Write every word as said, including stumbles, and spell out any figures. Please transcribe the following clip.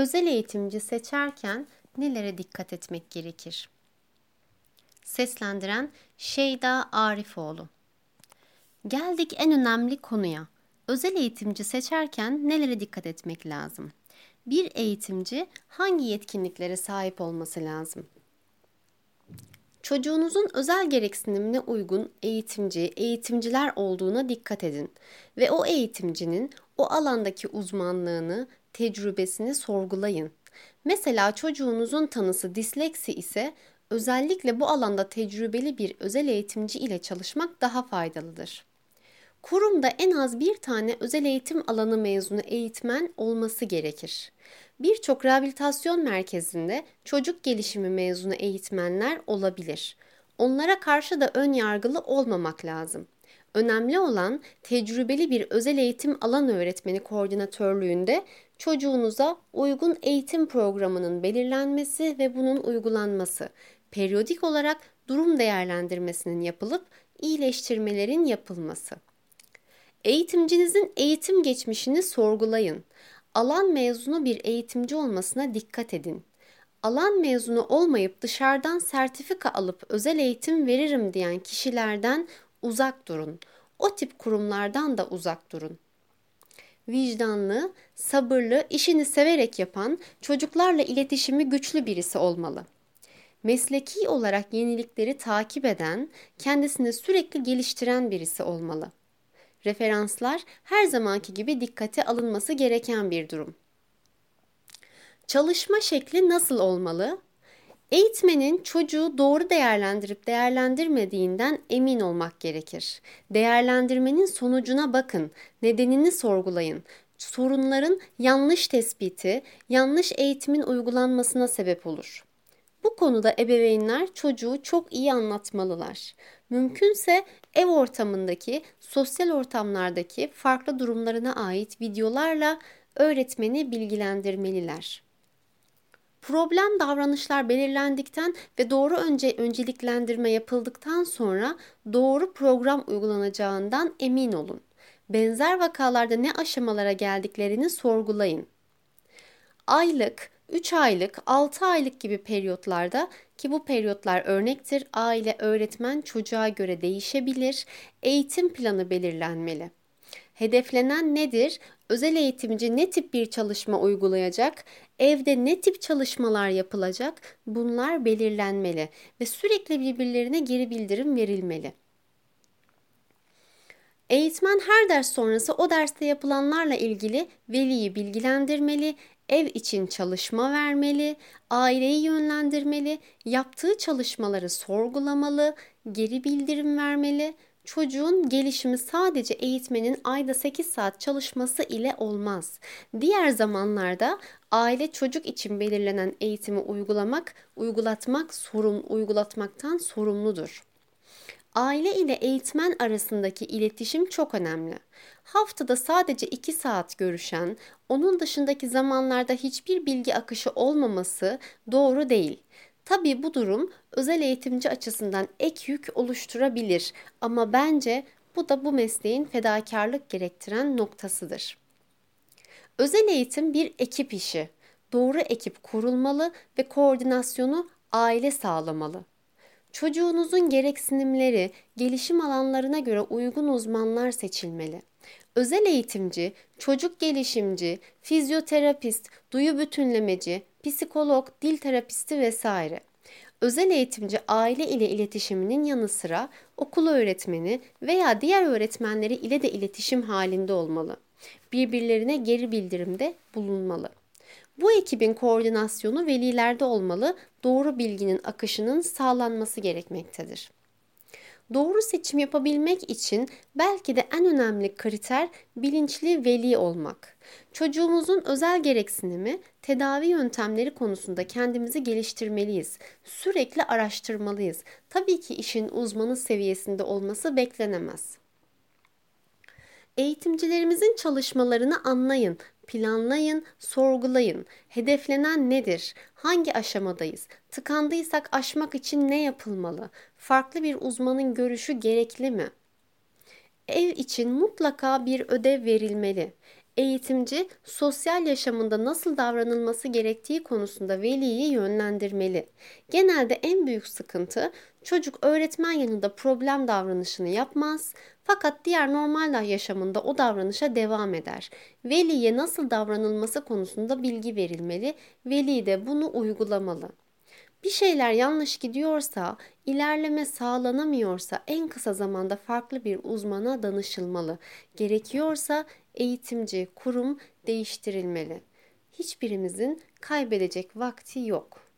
Özel eğitimci seçerken nelere dikkat etmek gerekir? Seslendiren Şeyda Arifoğlu. Geldik en önemli konuya. Özel eğitimci seçerken nelere dikkat etmek lazım? Bir eğitimci hangi yetkinliklere sahip olması lazım? Çocuğunuzun özel gereksinimine uygun eğitimci, eğitimciler olduğuna dikkat edin ve o eğitimcinin o alandaki uzmanlığını, tecrübesini sorgulayın. Mesela çocuğunuzun tanısı disleksi ise özellikle bu alanda tecrübeli bir özel eğitimci ile çalışmak daha faydalıdır. Kurumda en az bir tane özel eğitim alanı mezunu eğitmen olması gerekir. Birçok rehabilitasyon merkezinde çocuk gelişimi mezunu eğitmenler olabilir. Onlara karşı da ön yargılı olmamak lazım. Önemli olan tecrübeli bir özel eğitim alan öğretmeni koordinatörlüğünde çocuğunuza uygun eğitim programının belirlenmesi ve bunun uygulanması, periyodik olarak durum değerlendirmesinin yapılıp iyileştirmelerin yapılması. Eğitimcinizin eğitim geçmişini sorgulayın. Alan mezunu bir eğitimci olmasına dikkat edin. Alan mezunu olmayıp dışarıdan sertifika alıp özel eğitim veririm diyen kişilerden uzak durun. O tip kurumlardan da uzak durun. Vicdanlı, sabırlı, işini severek yapan, çocuklarla iletişimi güçlü birisi olmalı. Mesleki olarak yenilikleri takip eden, kendisini sürekli geliştiren birisi olmalı. Referanslar her zamanki gibi dikkate alınması gereken bir durum. Çalışma şekli nasıl olmalı? Eğitmenin çocuğu doğru değerlendirip değerlendirmediğinden emin olmak gerekir. Değerlendirmenin sonucuna bakın, nedenini sorgulayın. Sorunların yanlış tespiti, yanlış eğitimin uygulanmasına sebep olur. Bu konuda ebeveynler çocuğu çok iyi anlatmalılar. Mümkünse ev ortamındaki, sosyal ortamlardaki farklı durumlarına ait videolarla öğretmeni bilgilendirmeliler. Problem davranışlar belirlendikten ve doğru önce önceliklendirme yapıldıktan sonra doğru program uygulanacağından emin olun. Benzer vakalarda ne aşamalara geldiklerini sorgulayın. Aylık, üç aylık, altı aylık gibi periyotlarda, ki bu periyotlar örnektir, aile, öğretmen, çocuğa göre değişebilir, eğitim planı belirlenmeli. Hedeflenen nedir? Özel eğitimci ne tip bir çalışma uygulayacak? Evde ne tip çalışmalar yapılacak? Bunlar belirlenmeli ve sürekli birbirlerine geri bildirim verilmeli. Eğitmen her ders sonrası o derste yapılanlarla ilgili veliyi bilgilendirmeli, ev için çalışma vermeli, aileyi yönlendirmeli, yaptığı çalışmaları sorgulamalı, geri bildirim vermeli. Çocuğun gelişimi sadece eğitmenin ayda sekiz saat çalışması ile olmaz. Diğer zamanlarda aile çocuk için belirlenen eğitimi uygulamak, uygulatmak, sorumlu, uygulatmaktan sorumludur. Aile ile eğitmen arasındaki iletişim çok önemli. Haftada sadece iki saat görüşen, onun dışındaki zamanlarda hiçbir bilgi akışı olmaması doğru değil. Tabii bu durum özel eğitimci açısından ek yük oluşturabilir ama bence bu da bu mesleğin fedakarlık gerektiren noktasıdır. Özel eğitim bir ekip işi. Doğru ekip kurulmalı ve koordinasyonu aile sağlamalı. Çocuğunuzun gereksinimleri, gelişim alanlarına göre uygun uzmanlar seçilmeli. Özel eğitimci, çocuk gelişimci, fizyoterapist, duyu bütünlemeci, psikolog, dil terapisti vesaire. Özel eğitimci aile ile iletişiminin yanı sıra okul öğretmeni veya diğer öğretmenleri ile de iletişim halinde olmalı. Birbirlerine geri bildirimde bulunmalı. Bu ekibin koordinasyonu velilerde olmalı, doğru bilginin akışının sağlanması gerekmektedir. Doğru seçim yapabilmek için belki de en önemli kriter bilinçli veli olmak. Çocuğumuzun özel gereksinimi, tedavi yöntemleri konusunda kendimizi geliştirmeliyiz. Sürekli araştırmalıyız. Tabii ki işin uzmanı seviyesinde olması beklenemez. Eğitimcilerimizin çalışmalarını anlayın, planlayın, sorgulayın. Hedeflenen nedir? Hangi aşamadayız? Tıkandıysak aşmak için ne yapılmalı? Farklı bir uzmanın görüşü gerekli mi? Ev için mutlaka bir ödev verilmeli. eğitimci sosyal yaşamında nasıl davranılması gerektiği konusunda veliyi yönlendirmeli. Genelde en büyük sıkıntı çocuk öğretmen yanında problem davranışını yapmaz fakat diğer normal yaşamında o davranışa devam eder. Veliye nasıl davranılması konusunda bilgi verilmeli, veli de bunu uygulamalı. Bir şeyler yanlış gidiyorsa, ilerleme sağlanamıyorsa en kısa zamanda farklı bir uzmana danışılmalı. Gerekiyorsa eğitimci, kurum değiştirilmeli. Hiçbirimizin kaybedecek vakti yok.